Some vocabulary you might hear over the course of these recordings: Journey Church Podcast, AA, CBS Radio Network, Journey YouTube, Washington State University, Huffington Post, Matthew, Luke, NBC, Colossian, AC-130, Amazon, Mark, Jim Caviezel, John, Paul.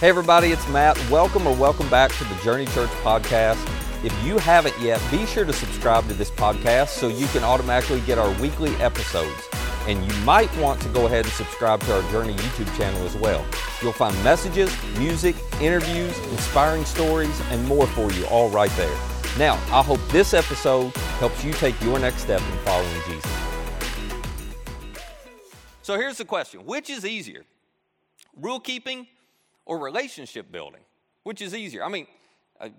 Hey everybody, it's Matt. Welcome back to the Journey Church Podcast. If you haven't yet, be sure to subscribe to this podcast so you can automatically get our weekly episodes. And you might want to go ahead and subscribe to our Journey YouTube channel as well. You'll find messages, music, interviews, inspiring stories, and more for you all right there. Now, I hope this episode helps you take your next step in following Jesus. So here's the question. Which is easier? Rule keeping or relationship building? Which is easier? I mean,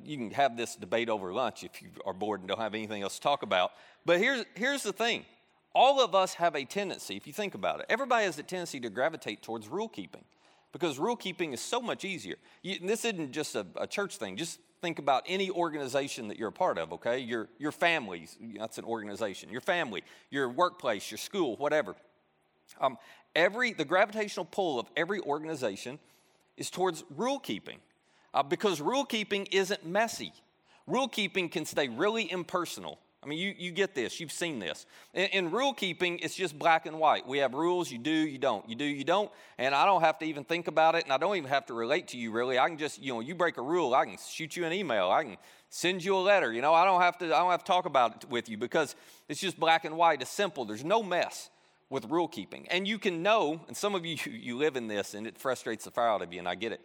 you can have this debate over lunch if you are bored and don't have anything else to talk about. But here's the thing. All of us have a tendency, if you think about it, everybody has a tendency to gravitate towards rule keeping because rule keeping is so much easier. This isn't just a church thing. Just think about any organization that you're a part of, okay? Your family, that's an organization. Your family, your workplace, your school, whatever. The gravitational pull of every organization is towards rule-keeping because rule-keeping isn't messy. Rule-keeping can stay really impersonal. I mean, you get this. You've seen this. In rule-keeping, it's just black and white. We have rules. You do, you don't. You do, you don't. And I don't have to even think about it, and I don't even have to relate to you, really. I can just, you break a rule, I can shoot you an email. I can send you a letter. I don't have to talk about it with you because it's just black and white. It's simple. There's no mess with rule keeping. And you can know, and some of you live in this and it frustrates the fire out of you, and I get it.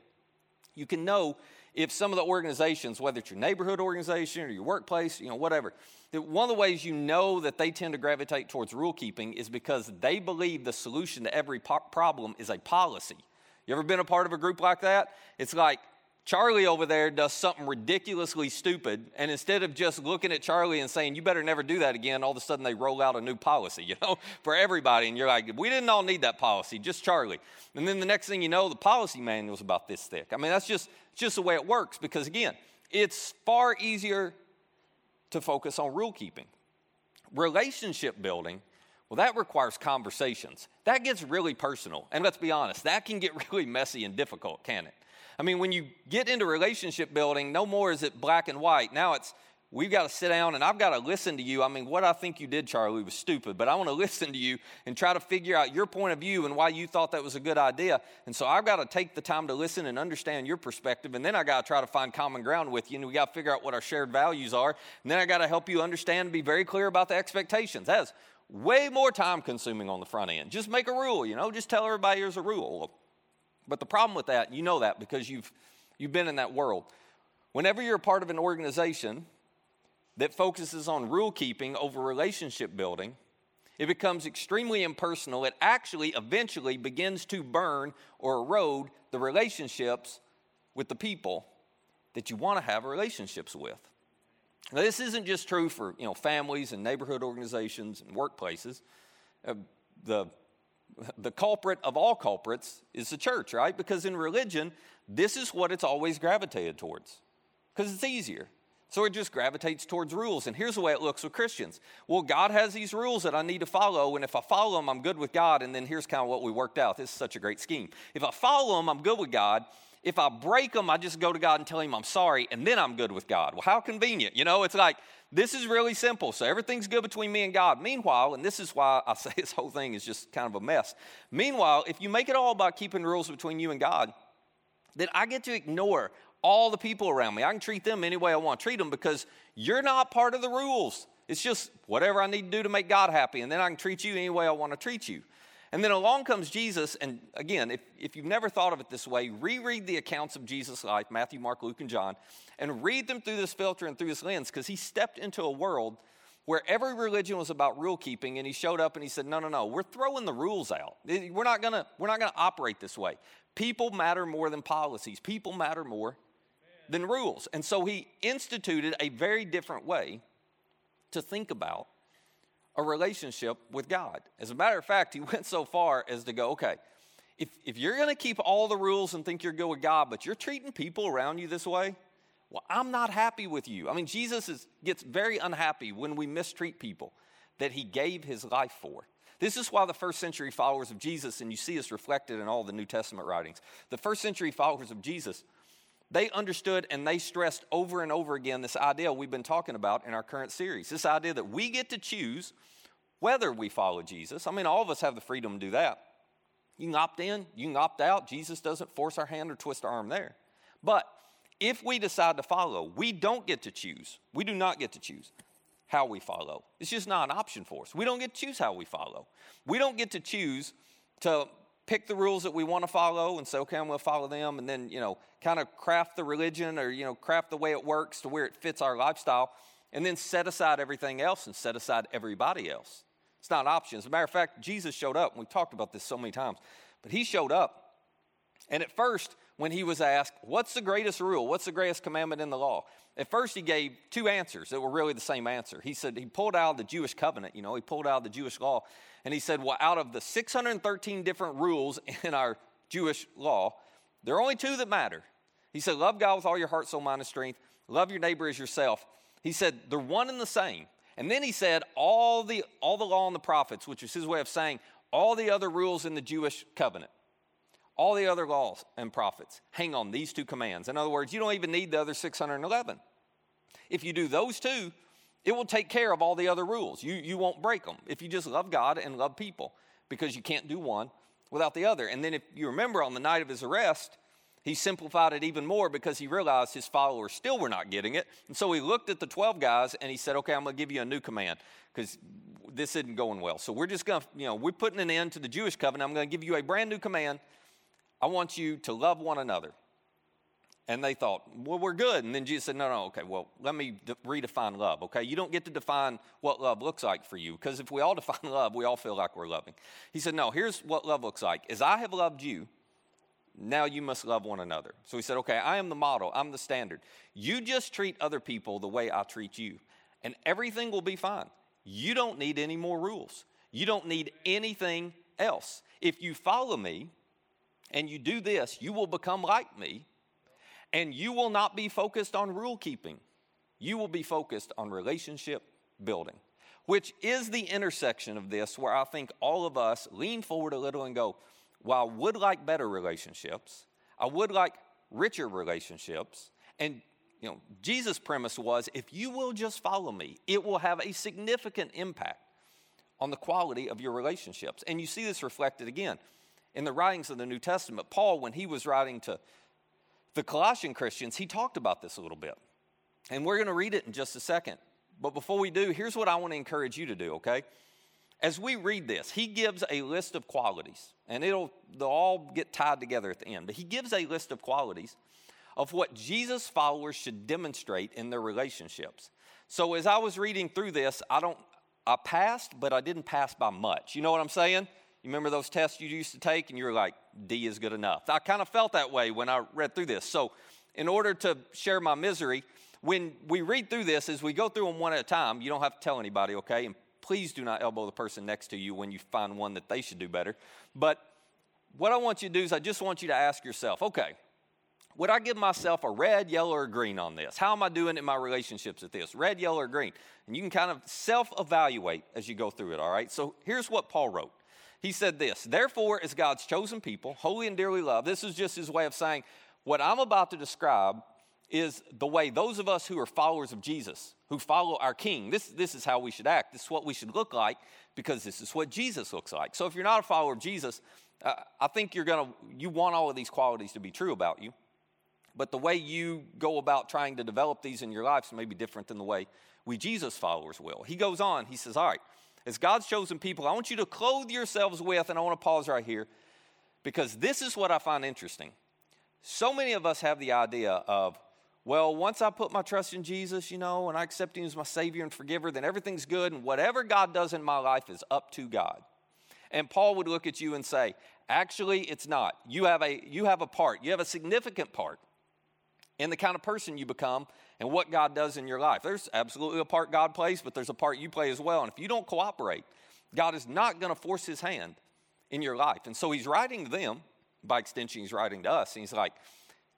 You can know if some of the organizations, whether it's your neighborhood organization or your workplace, whatever, that one of the ways you know that they tend to gravitate towards rule keeping is because they believe the solution to every problem is a policy. You ever been a part of a group like that? It's like, Charlie over there does something ridiculously stupid, and instead of just looking at Charlie and saying, you better never do that again, all of a sudden they roll out a new policy, for everybody. And you're like, we didn't all need that policy, just Charlie. And then the next thing you know, the policy manual's about this thick. I mean, that's just the way it works because, again, it's far easier to focus on rule keeping. Relationship building, well, that requires conversations. That gets really personal. And let's be honest, that can get really messy and difficult, can it? I mean, when you get into relationship building, no more is it black and white. Now it's, we've got to sit down and I've got to listen to you. I mean, what I think you did, Charlie, was stupid, but I want to listen to you and try to figure out your point of view and why you thought that was a good idea. And so I've got to take the time to listen and understand your perspective. And then I got to try to find common ground with you. And we got to figure out what our shared values are. And then I got to help you understand and be very clear about the expectations. That's way more time consuming on the front end. Just make a rule, just tell everybody here's a rule. But the problem with that, that because you've been in that world. Whenever you're a part of an organization that focuses on rule keeping over relationship building, it becomes extremely impersonal. It actually eventually begins to burn or erode the relationships with the people that you want to have relationships with. Now, this isn't just true for, families and neighborhood organizations and workplaces. The culprit of all culprits is the church, right? Because in religion, this is what it's always gravitated towards because it's easier. So it just gravitates towards rules. And here's the way it looks with Christians. Well, God has these rules that I need to follow. And if I follow them, I'm good with God. And then here's kind of what we worked out. This is such a great scheme. If I follow them, I'm good with God. If I break them, I just go to God and tell him I'm sorry, and then I'm good with God. Well, how convenient. It's like, this is really simple. So everything's good between me and God. Meanwhile, and this is why I say this whole thing is just kind of a mess. Meanwhile, if you make it all about keeping rules between you and God, then I get to ignore all the people around me. I can treat them any way I want to treat them because you're not part of the rules. It's just whatever I need to do to make God happy, and then I can treat you any way I want to treat you. And then along comes Jesus, and again, if you've never thought of it this way, reread the accounts of Jesus' life, Matthew, Mark, Luke, and John, and read them through this filter and through this lens, because he stepped into a world where every religion was about rule keeping, and he showed up and he said, no, we're throwing the rules out. We're not gonna operate this way. People matter more than policies. People matter more than rules. And so he instituted a very different way to think about a relationship with God. As a matter of fact, he went so far as to go, okay, if you're going to keep all the rules and think you're good with God, but you're treating people around you this way, well, I'm not happy with you. I mean, Jesus gets very unhappy when we mistreat people that he gave his life for. This is why the first century followers of Jesus, and you see this reflected in all the New Testament writings, the first century followers of Jesus, they understood and they stressed over and over again this idea we've been talking about in our current series, this idea that we get to choose whether we follow Jesus. I mean, all of us have the freedom to do that. You can opt in, you can opt out. Jesus doesn't force our hand or twist our arm there. But if we decide to follow, we don't get to choose. We do not get to choose how we follow. It's just not an option for us. We don't get to choose how we follow. We don't get to choose to pick the rules that we want to follow and say, okay, I'm going to follow them, and then, kind of craft the religion or, craft the way it works to where it fits our lifestyle, and then set aside everything else and set aside everybody else. It's not an option. As a matter of fact, Jesus showed up, and we've talked about this so many times, but he showed up, and at first, when he was asked, what's the greatest rule? What's the greatest commandment in the law? At first, he gave two answers that were really the same answer. He said, he pulled out the Jewish covenant, he pulled out the Jewish law, and he said, well, out of the 613 different rules in our Jewish law, there are only two that matter. He said, love God with all your heart, soul, mind, and strength. Love your neighbor as yourself. He said, they're one and the same. And then he said, all the law and the prophets, which is his way of saying all the other rules in the Jewish covenant, all the other laws and prophets, hang on these two commands. In other words, you don't even need the other 611. If you do those two, it will take care of all the other rules. You won't break them if you just love God and love people, because you can't do one without the other. And then if you remember, on the night of his arrest, he simplified it even more because he realized his followers still were not getting it. And so he looked at the 12 guys and he said, okay, I'm going to give you a new command because this isn't going well. So we're just going to, we're putting an end to the Jewish covenant. I'm going to give you a brand new command. I want you to love one another. And they thought, well, we're good. And then Jesus said, no, okay, well, let me redefine love, okay? You don't get to define what love looks like for you, because if we all define love, we all feel like we're loving. He said, no, here's what love looks like. As I have loved you, now you must love one another. So he said, okay, I am the model. I'm the standard. You just treat other people the way I treat you, and everything will be fine. You don't need any more rules. You don't need anything else. If you follow me and you do this, you will become like me, and you will not be focused on rule keeping. You will be focused on relationship building, which is the intersection of this where I think all of us lean forward a little and go, while I would like better relationships, I would like richer relationships, and Jesus' premise was, if you will just follow me, it will have a significant impact on the quality of your relationships. And you see this reflected again in the writings of the New Testament. Paul, when he was writing to the Colossian Christians, he talked about this a little bit, and we're going to read it in just a second. But before we do, here's what I want to encourage you to do, okay? As we read this, he gives a list of qualities, and they'll all get tied together at the end, but he gives a list of qualities of what Jesus' followers should demonstrate in their relationships. So as I was reading through this, I passed, but I didn't pass by much. You know what I'm saying? You remember those tests you used to take, and you were like, D is good enough. I kind of felt that way when I read through this. So in order to share my misery, when we read through this, as we go through them one at a time, you don't have to tell anybody, okay? And please do not elbow the person next to you when you find one that they should do better. But what I want you to do is I just want you to ask yourself, okay, would I give myself a red, yellow, or green on this? How am I doing in my relationships at this? Red, yellow, or green? And you can kind of self-evaluate as you go through it, all right? So here's what Paul wrote. He said this, therefore, as God's chosen people, holy and dearly loved, this is just his way of saying what I'm about to describe is the way those of us who are followers of Jesus, who follow our King, this is how we should act. This is what we should look like, because this is what Jesus looks like. So if you're not a follower of Jesus, I think you want all of these qualities to be true about you, but the way you go about trying to develop these in your lives may be different than the way we Jesus followers will. He goes on, he says, all right, as God's chosen people, I want you to clothe yourselves with, and I want to pause right here, because this is what I find interesting. So many of us have the idea of, well, once I put my trust in Jesus, and I accept him as my Savior and forgiver, then everything's good, and whatever God does in my life is up to God. And Paul would look at you and say, actually, it's not. You have a part. You have a significant part in the kind of person you become and what God does in your life. There's absolutely a part God plays, but there's a part you play as well. And if you don't cooperate, God is not going to force his hand in your life. And so he's writing to them. By extension, he's writing to us. And he's like,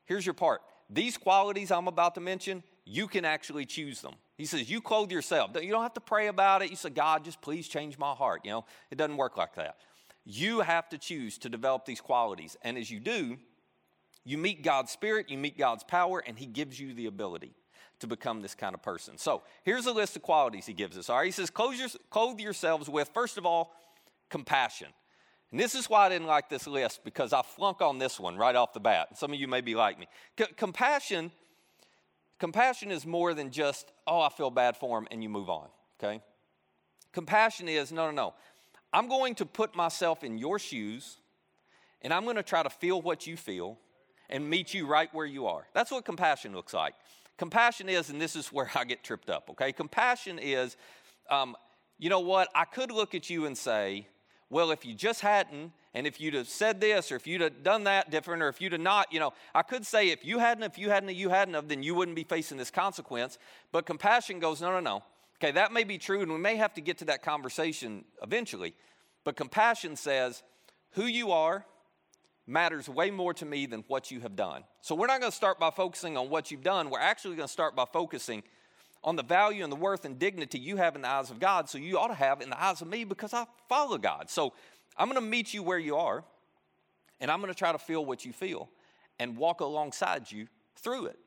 here's your part. These qualities I'm about to mention, you can actually choose them. He says, you clothe yourself. You don't have to pray about it. You say, God, just please change my heart. It doesn't work like that. You have to choose to develop these qualities. And as you do, you meet God's Spirit, you meet God's power, and he gives you the ability to become this kind of person. So here's a list of qualities he gives us. All right, he says, clothe yourselves with, first of all, compassion. And this is why I didn't like this list, because I flunk on this one right off the bat. Some of you may be like me. Compassion is more than just, oh, I feel bad for him, and you move on, okay? Compassion is, no. I'm going to put myself in your shoes, and I'm going to try to feel what you feel and meet you right where you are. That's what compassion looks like. Compassion is, and this is where I get tripped up, okay? Compassion is, you know what, I could look at you and say, well, if you just hadn't, and if you'd have said this, or if you'd have done that different, or if you'd have not, you know, I could say if you hadn't, then you wouldn't be facing this consequence. But compassion goes, no. Okay, that may be true, and we may have to get to that conversation eventually. But compassion says, who you are matters way more to me than what you have done. So we're not going to start by focusing on what you've done. We're actually going to start by focusing on the value and the worth and dignity you have in the eyes of God, so you ought to have in the eyes of me, because I follow God. So I'm going to meet you where you are, and I'm going to try to feel what you feel and walk alongside you through it.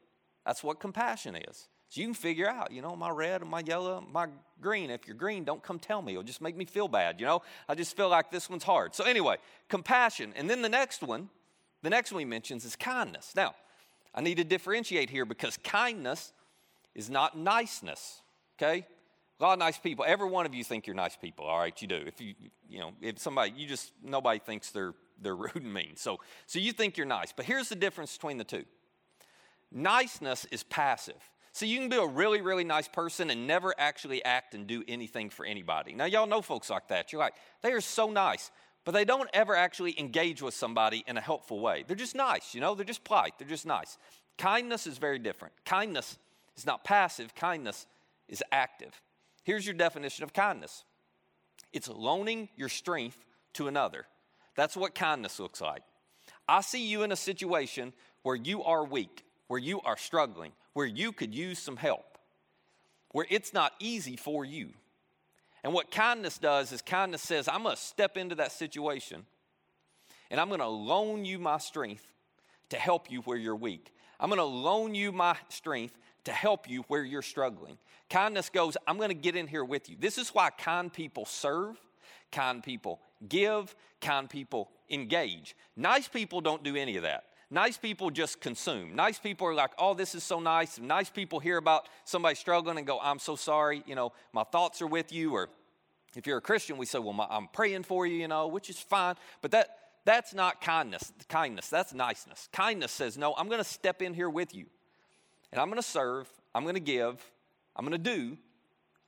That's what compassion is. So you can figure out, you know, my red and my yellow, my green. If you're green, don't come tell me. It'll just make me feel bad, you know. I just feel like this one's hard. So anyway, compassion. And then the next one he mentions is kindness. Now, I need to differentiate here, because kindness is not niceness, okay? A lot of nice people. Every one of you think you're nice people, all right? You do. If nobody thinks they're rude and mean. So you think you're nice. But here's the difference between the two. Niceness is passive. So you can be a really, really nice person and never actually act and do anything for anybody. Now, y'all know folks like that. You're like, they are so nice, but they don't ever actually engage with somebody in a helpful way. They're just nice, you know? They're just polite. They're just nice. Kindness is very different. Kindness is not passive. Kindness is active. Here's your definition of kindness. It's loaning your strength to another. That's what kindness looks like. I see you in a situation where you are weak, where you are struggling, where you could use some help, where it's not easy for you. And what kindness does is kindness says, I'm going to step into that situation, and I'm going to loan you my strength to help you where you're weak. I'm going to loan you my strength to help you where you're struggling. Kindness goes, I'm going to get in here with you. This is why kind people serve, kind people give, kind people engage. Nice people don't do any of that. Nice people just consume. Nice people are like, oh, this is so nice. And nice people hear about somebody struggling and go, I'm so sorry. You know, my thoughts are with you. Or if you're a Christian, we say, well, I'm praying for you, you know, which is fine. But that's not kindness. Kindness, that's niceness. Kindness says, no, I'm going to step in here with you. And I'm going to serve. I'm going to give. I'm going to do.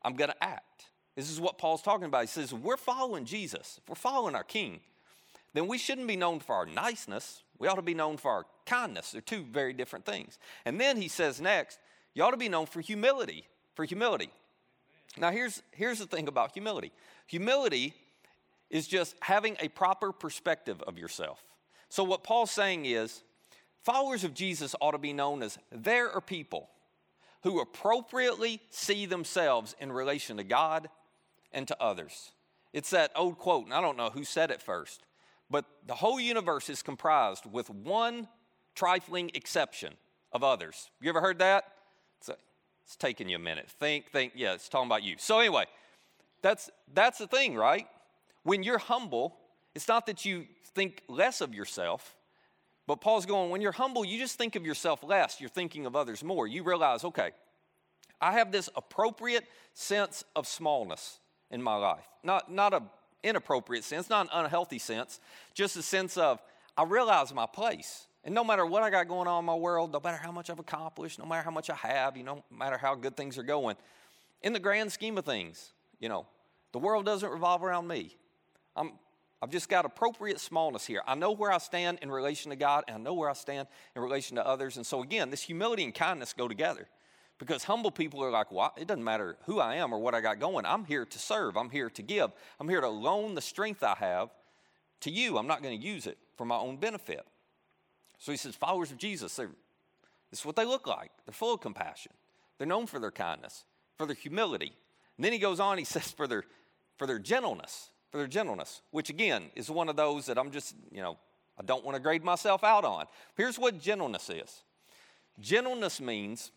I'm going to act. This is what Paul's talking about. He says, we're following Jesus. If we're following our King, then we shouldn't be known for our niceness. We ought to be known for our kindness. They're two very different things. And then he says next, you ought to be known for humility. Now, here's the thing about humility. Humility is just having a proper perspective of yourself. So what Paul's saying is, followers of Jesus ought to be known as there are people who appropriately see themselves in relation to God and to others. It's that old quote, and I don't know who said it first, but the whole universe is comprised with one trifling exception of others. You ever heard that? It's taking you a minute. Think. Yeah, it's talking about you. So anyway, that's the thing, right? When you're humble, it's not that you think less of yourself. But Paul's going, when you're humble, you just think of yourself less. You're thinking of others more. You realize, okay, I have this appropriate sense of smallness in my life. Not a inappropriate sense, not an unhealthy sense, just a sense of I realize my place. And no matter what I got going on in my world, no matter how much I've accomplished, no matter how much I have, you know, no matter how good things are going, in the grand scheme of things, you know, the world doesn't revolve around me. I've just got appropriate smallness here. I know where I stand in relation to God, and I know where I stand in relation to others. And so again, this humility and kindness go together, because humble people are like, well, it doesn't matter who I am or what I got going. I'm here to serve. I'm here to give. I'm here to loan the strength I have to you. I'm not going to use it for my own benefit. So he says, followers of Jesus, this is what they look like. They're full of compassion. They're known for their kindness, for their humility. And then he goes on, he says, for their gentleness, which again is one of those that I'm just, you know, I don't want to grade myself out on. Here's what gentleness is. Gentleness means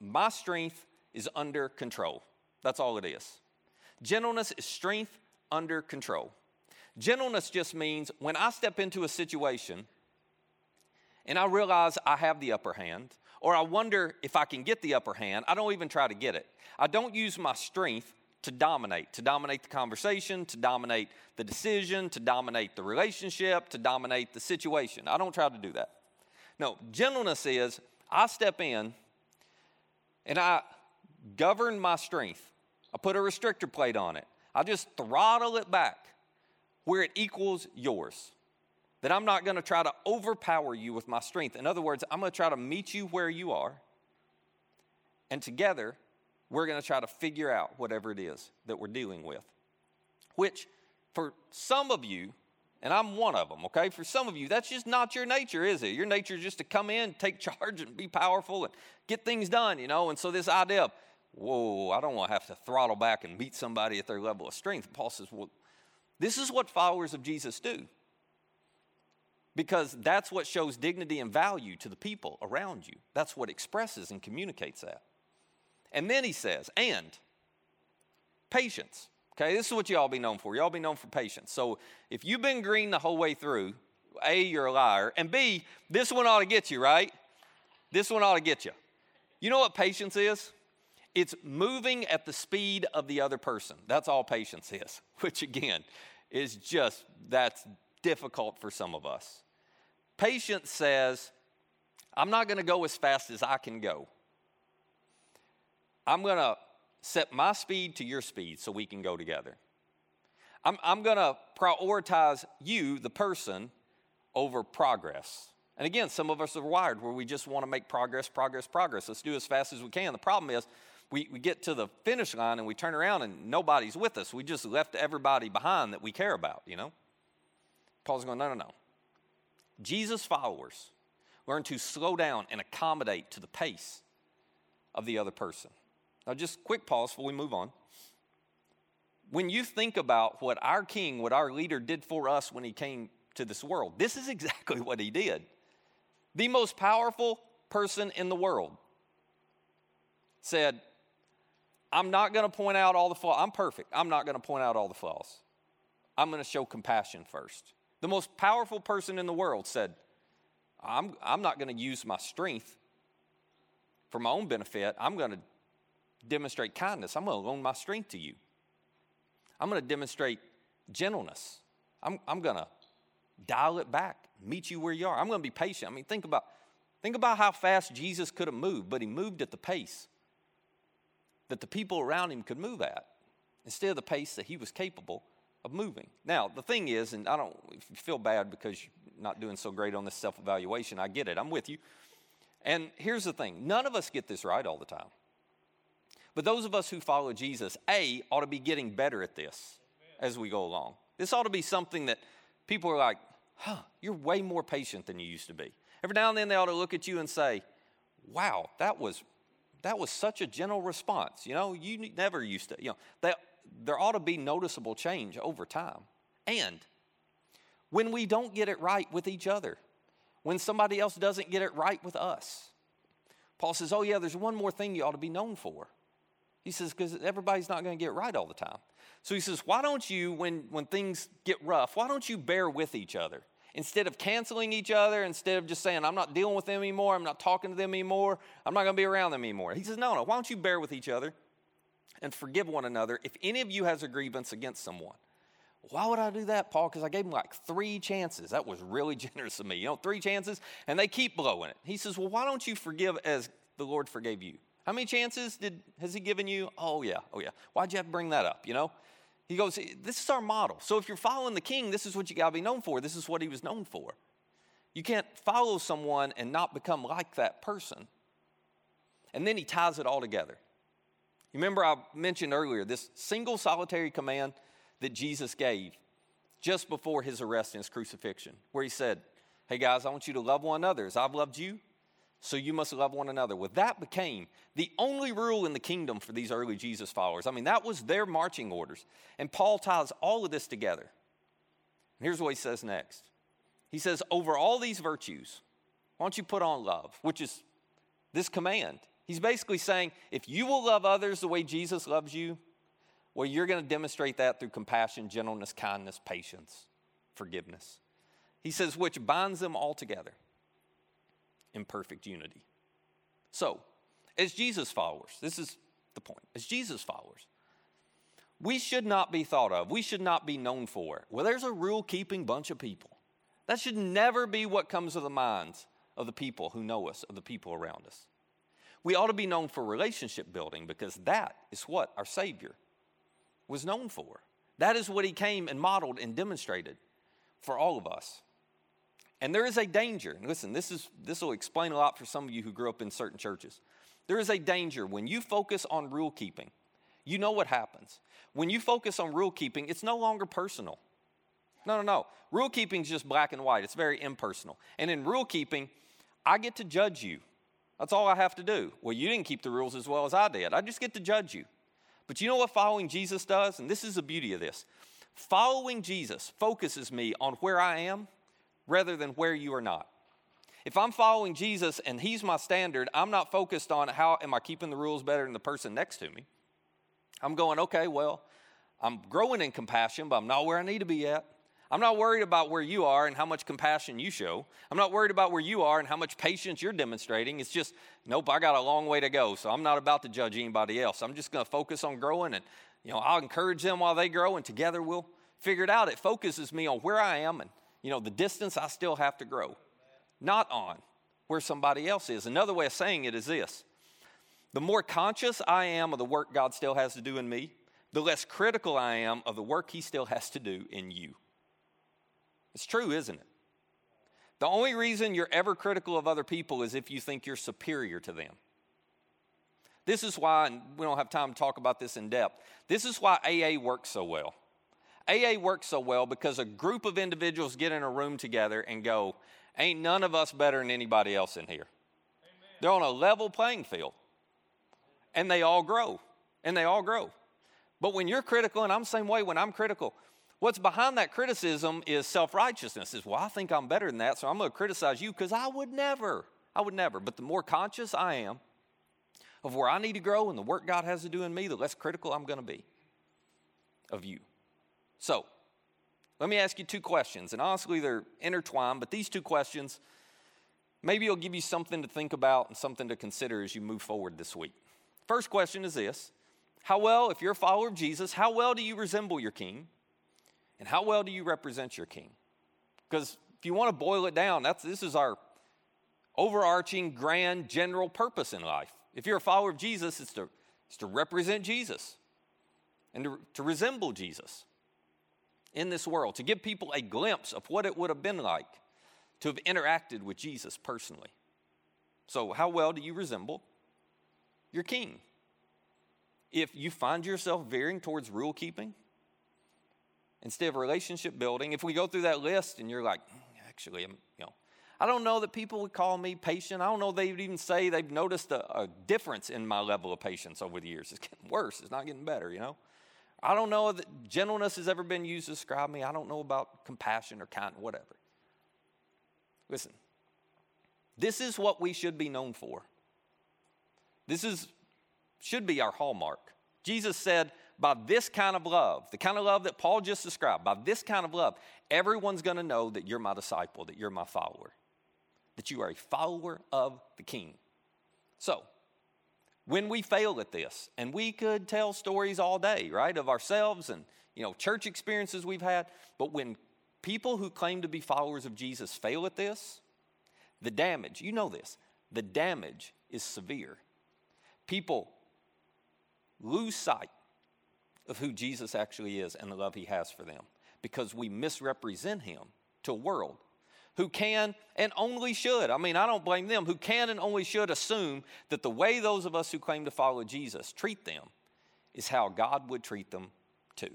my strength is under control. That's all it is. Gentleness is strength under control. Gentleness just means when I step into a situation and I realize I have the upper hand, or I wonder if I can get the upper hand, I don't even try to get it. I don't use my strength to dominate the conversation, to dominate the decision, to dominate the relationship, to dominate the situation. I don't try to do that. No, gentleness is I step in and I govern my strength. I put a restrictor plate on it. I just throttle it back where it equals yours. That I'm not going to try to overpower you with my strength. In other words, I'm going to try to meet you where you are. And together, we're going to try to figure out whatever it is that we're dealing with. Which, for some of you, and I'm one of them, okay? For some of you, that's just not your nature, is it? Your nature is just to come in, take charge, and be powerful and get things done, you know? And so this idea of, whoa, I don't want to have to throttle back and meet somebody at their level of strength. Paul says, well, this is what followers of Jesus do. Because that's what shows dignity and value to the people around you. That's what expresses and communicates that. And then he says, and patience. Okay, this is what you all be known for. You all be known for patience. So if you've been green the whole way through, A, you're a liar. And B, this one ought to get you, right? This one ought to get you. You know what patience is? It's moving at the speed of the other person. That's all patience is, which again is just, that's difficult for some of us. Patience says, I'm not going to go as fast as I can go. I'm going to set my speed to your speed so we can go together. I'm going to prioritize you, the person, over progress. And again, some of us are wired where we just want to make progress. Let's do as fast as we can. The problem is, We get to the finish line and we turn around and nobody's with us. We just left everybody behind that we care about, you know. Paul's going, no. Jesus' followers learn to slow down and accommodate to the pace of the other person. Now, just quick pause before we move on. When you think about what our king, what our leader did for us when he came to this world, this is exactly what he did. The most powerful person in the world said, I'm not going to point out all the flaws. I'm perfect. I'm not going to point out all the flaws. I'm going to show compassion first. The most powerful person in the world said, I'm not going to use my strength for my own benefit. I'm going to demonstrate kindness. I'm going to loan my strength to you. I'm going to demonstrate gentleness. I'm going to dial it back, meet you where you are. I'm going to be patient. I mean, think about how fast Jesus could have moved, but he moved at the pace that the people around him could move at, instead of the pace that he was capable of moving. Now, the thing is, and I don't feel bad because you're not doing so great on this self-evaluation. I get it. I'm with you. And here's the thing. None of us get this right all the time. But those of us who follow Jesus, A, ought to be getting better at this as we go along. This ought to be something that people are like, you're way more patient than you used to be. Every now and then they ought to look at you and say, wow, that was such a gentle response. You know, you never used to, you know, there ought to be noticeable change over time. And when we don't get it right with each other, when somebody else doesn't get it right with us, Paul says, oh yeah, there's one more thing you ought to be known for. He says, because everybody's not going to get it right all the time. So he says, why don't you, when things get rough, why don't you bear with each other? Instead of canceling each other, instead of just saying, I'm not dealing with them anymore, I'm not talking to them anymore, I'm not going to be around them anymore. He says, no, why don't you bear with each other and forgive one another if any of you has a grievance against someone? Why would I do that, Paul? Because I gave them like 3 chances. That was really generous of me. You know, 3 chances, and they keep blowing it. He says, well, why don't you forgive as the Lord forgave you? How many chances has he given you? Oh, yeah. Why'd you have to bring that up, you know? He goes, this is our model. So if you're following the king, this is what you got to be known for. This is what he was known for. You can't follow someone and not become like that person. And then he ties it all together. You remember I mentioned earlier this single solitary command that Jesus gave just before his arrest and his crucifixion, where he said, hey guys, I want you to love one another as I've loved you, so you must love one another. Well, that became the only rule in the kingdom for these early Jesus followers. I mean, that was their marching orders. And Paul ties all of this together. And here's what he says next. He says, over all these virtues, why don't you put on love, which is this command. He's basically saying, if you will love others the way Jesus loves you, Well, you're going to demonstrate that through compassion, gentleness, kindness, patience, forgiveness. He says, which binds them all together in perfect unity. So, as Jesus followers, this is the point. As Jesus followers, we should not be thought of. We should not be known for it. Well, there's a rule-keeping bunch of people. That should never be what comes to the minds of the people who know us, of the people around us. We ought to be known for relationship building because that is what our Savior was known for. That is what he came and modeled and demonstrated for all of us. And there is a danger. And listen, this will explain a lot for some of you who grew up in certain churches. There is a danger when you focus on rule keeping. You know what happens. When you focus on rule keeping, it's no longer personal. No. Rule keeping is just black and white. It's very impersonal. And in rule keeping, I get to judge you. That's all I have to do. Well, you didn't keep the rules as well as I did. I just get to judge you. But you know what following Jesus does? And this is the beauty of this. Following Jesus focuses me on where I am rather than where you are not. If I'm following Jesus and he's my standard, I'm not focused on how am I keeping the rules better than the person next to me. I'm going, okay, well, I'm growing in compassion, but I'm not where I need to be yet. I'm not worried about where you are and how much compassion you show. I'm not worried about where you are and how much patience you're demonstrating. It's just, nope, I got a long way to go, so I'm not about to judge anybody else. I'm just going to focus on growing, and I'll encourage them while they grow, and together we'll figure it out. It focuses me on where I am and the distance I still have to grow, not on where somebody else is. Another way of saying it is this. The more conscious I am of the work God still has to do in me, the less critical I am of the work he still has to do in you. It's true, isn't it? The only reason you're ever critical of other people is if you think you're superior to them. This is why, and we don't have time to talk about this in depth, this is why AA works so well. AA works so well because a group of individuals get in a room together and go, ain't none of us better than anybody else in here. Amen. They're on a level playing field. And they all grow. But when you're critical, and I'm the same way when I'm critical, what's behind that criticism is self-righteousness. It's, well, I think I'm better than that, so I'm going to criticize you because I would never. But the more conscious I am of where I need to grow and the work God has to do in me, the less critical I'm going to be of you. So let me ask you two questions. And honestly, they're intertwined, but these two questions, maybe it'll give you something to think about and something to consider as you move forward this week. First question is this. How well, if you're a follower of Jesus, how well do you resemble your King? And how well do you represent your King? Because if you want to boil it down, this is our overarching, grand, general purpose in life. If you're a follower of Jesus, it's to represent Jesus and to resemble Jesus in this world, to give people a glimpse of what it would have been like to have interacted with Jesus personally. So how well do you resemble your King? If you find yourself veering towards rule keeping instead of relationship building, if we go through that list and you're like, actually, I don't know that people would call me patient. I don't know they would even say they've noticed a difference in my level of patience over the years. It's getting worse. It's not getting better, I don't know that gentleness has ever been used to describe me. I don't know about compassion or kindness, whatever. Listen, this is what we should be known for. This should be our hallmark. Jesus said, by this kind of love, the kind of love that Paul just described, by this kind of love, everyone's going to know that you're my disciple, that you're my follower, that you are a follower of the King. So, when we fail at this, and we could tell stories all day, right, of ourselves and, church experiences we've had, but when people who claim to be followers of Jesus fail at this, the damage, the damage is severe. People lose sight of who Jesus actually is and the love he has for them because we misrepresent him to a world who can and only should. I don't blame them. Who can and only should assume that the way those of us who claim to follow Jesus treat them is how God would treat them too.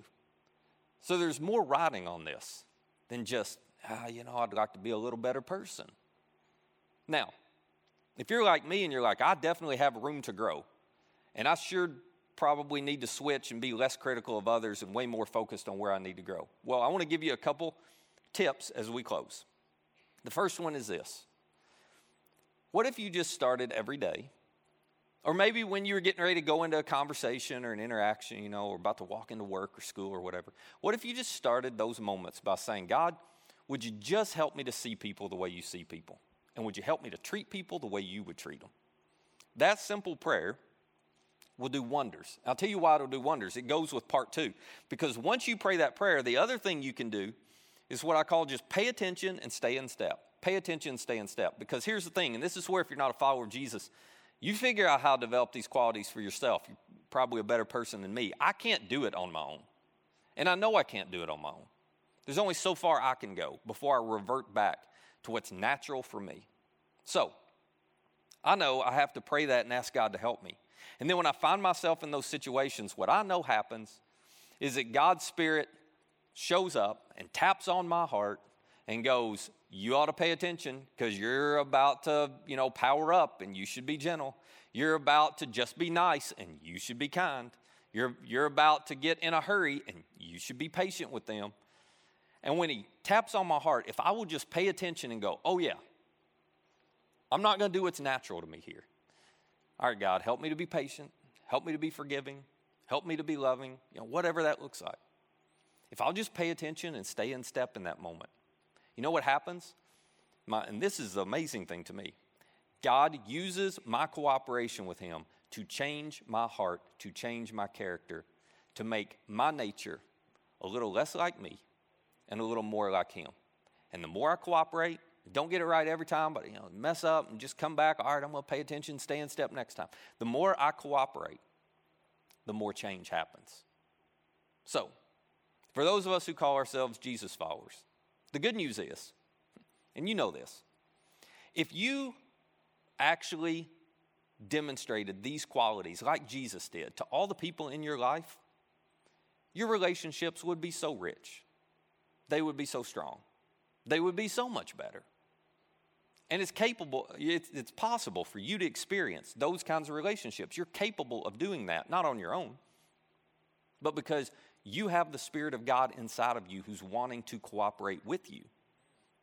So there's more writing on this than just, I'd like to be a little better person. Now, if you're like me and you're like, I definitely have room to grow, and I sure probably need to switch and be less critical of others and way more focused on where I need to grow. Well, I want to give you a couple tips as we close. The first one is this. What if you just started every day Or maybe when you were getting ready to go into a conversation or an interaction, or about to walk into work or school or whatever. What if you just started those moments by saying, God, would you just help me to see people the way you see people? And would you help me to treat people the way you would treat them? That simple prayer will do wonders. I'll tell you why it'll do wonders. It goes with part two. Because once you pray that prayer, the other thing you can do is what I call just pay attention and stay in step. Pay attention and stay in step. Because here's the thing, and this is where if you're not a follower of Jesus, you figure out how to develop these qualities for yourself. You're probably a better person than me. I can't do it on my own. And I know I can't do it on my own. There's only so far I can go before I revert back to what's natural for me. So, I know I have to pray that and ask God to help me. And then when I find myself in those situations, what I know happens is that God's Spirit shows up and taps on my heart and goes, you ought to pay attention because you're about to, power up and you should be gentle. You're about to just be nice and you should be kind. You're about to get in a hurry and you should be patient with them. And when he taps on my heart, if I will just pay attention and go, oh yeah, I'm not going to do what's natural to me here. All right, God, help me to be patient. Help me to be forgiving. Help me to be loving. Whatever that looks like. If I'll just pay attention and stay in step in that moment, you know what happens? And this is the amazing thing to me. God uses my cooperation with him to change my heart, to change my character, to make my nature a little less like me and a little more like him. And the more I cooperate, don't get it right every time, but mess up and just come back. All right, I'm going to pay attention, stay in step next time. The more I cooperate, the more change happens. So, for those of us who call ourselves Jesus followers, the good news is, and you know this, if you actually demonstrated these qualities like Jesus did to all the people in your life, your relationships would be so rich. They would be so strong. They would be so much better. And it's possible for you to experience those kinds of relationships. You're capable of doing that, not on your own, but because you have the Spirit of God inside of you who's wanting to cooperate with you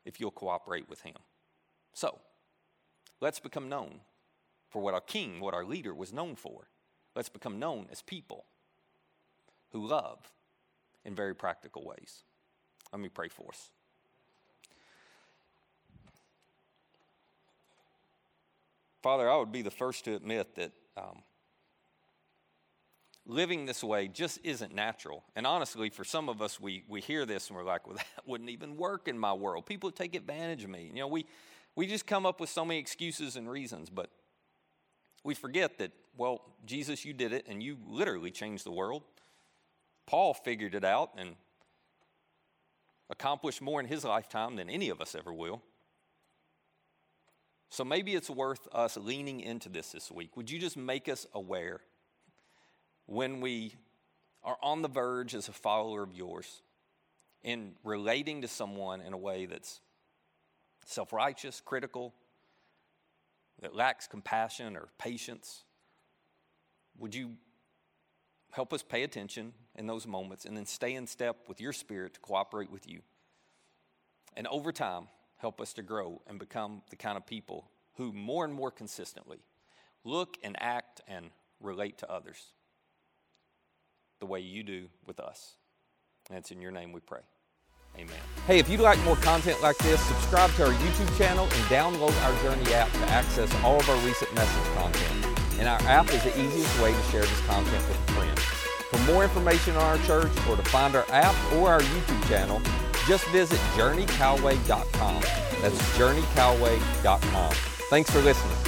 if you'll cooperate with him. So, let's become known for what our king, what our leader was known for. Let's become known as people who love in very practical ways. Let me pray for us. Father, I would be the first to admit that living this way just isn't natural. And honestly, for some of us, we hear this and we're like, well, that wouldn't even work in my world. People take advantage of me. We just come up with so many excuses and reasons, but we forget that, well, Jesus, you did it and you literally changed the world. Paul figured it out and accomplished more in his lifetime than any of us ever will. So maybe it's worth us leaning into this week. Would you just make us aware when we are on the verge as a follower of yours in relating to someone in a way that's self-righteous, critical, that lacks compassion or patience? Would you help us pay attention in those moments and then stay in step with your Spirit to cooperate with you? And over time, help us to grow and become the kind of people who more and more consistently look and act and relate to others the way you do with us. And it's in your name we pray. Amen. Hey, if you'd like more content like this, subscribe to our YouTube channel and download our Journey app to access all of our recent message content. And our app is the easiest way to share this content with a friend. For more information on our church or to find our app or our YouTube channel, just visit journeycalway.com. That's journeycalway.com. Thanks for listening.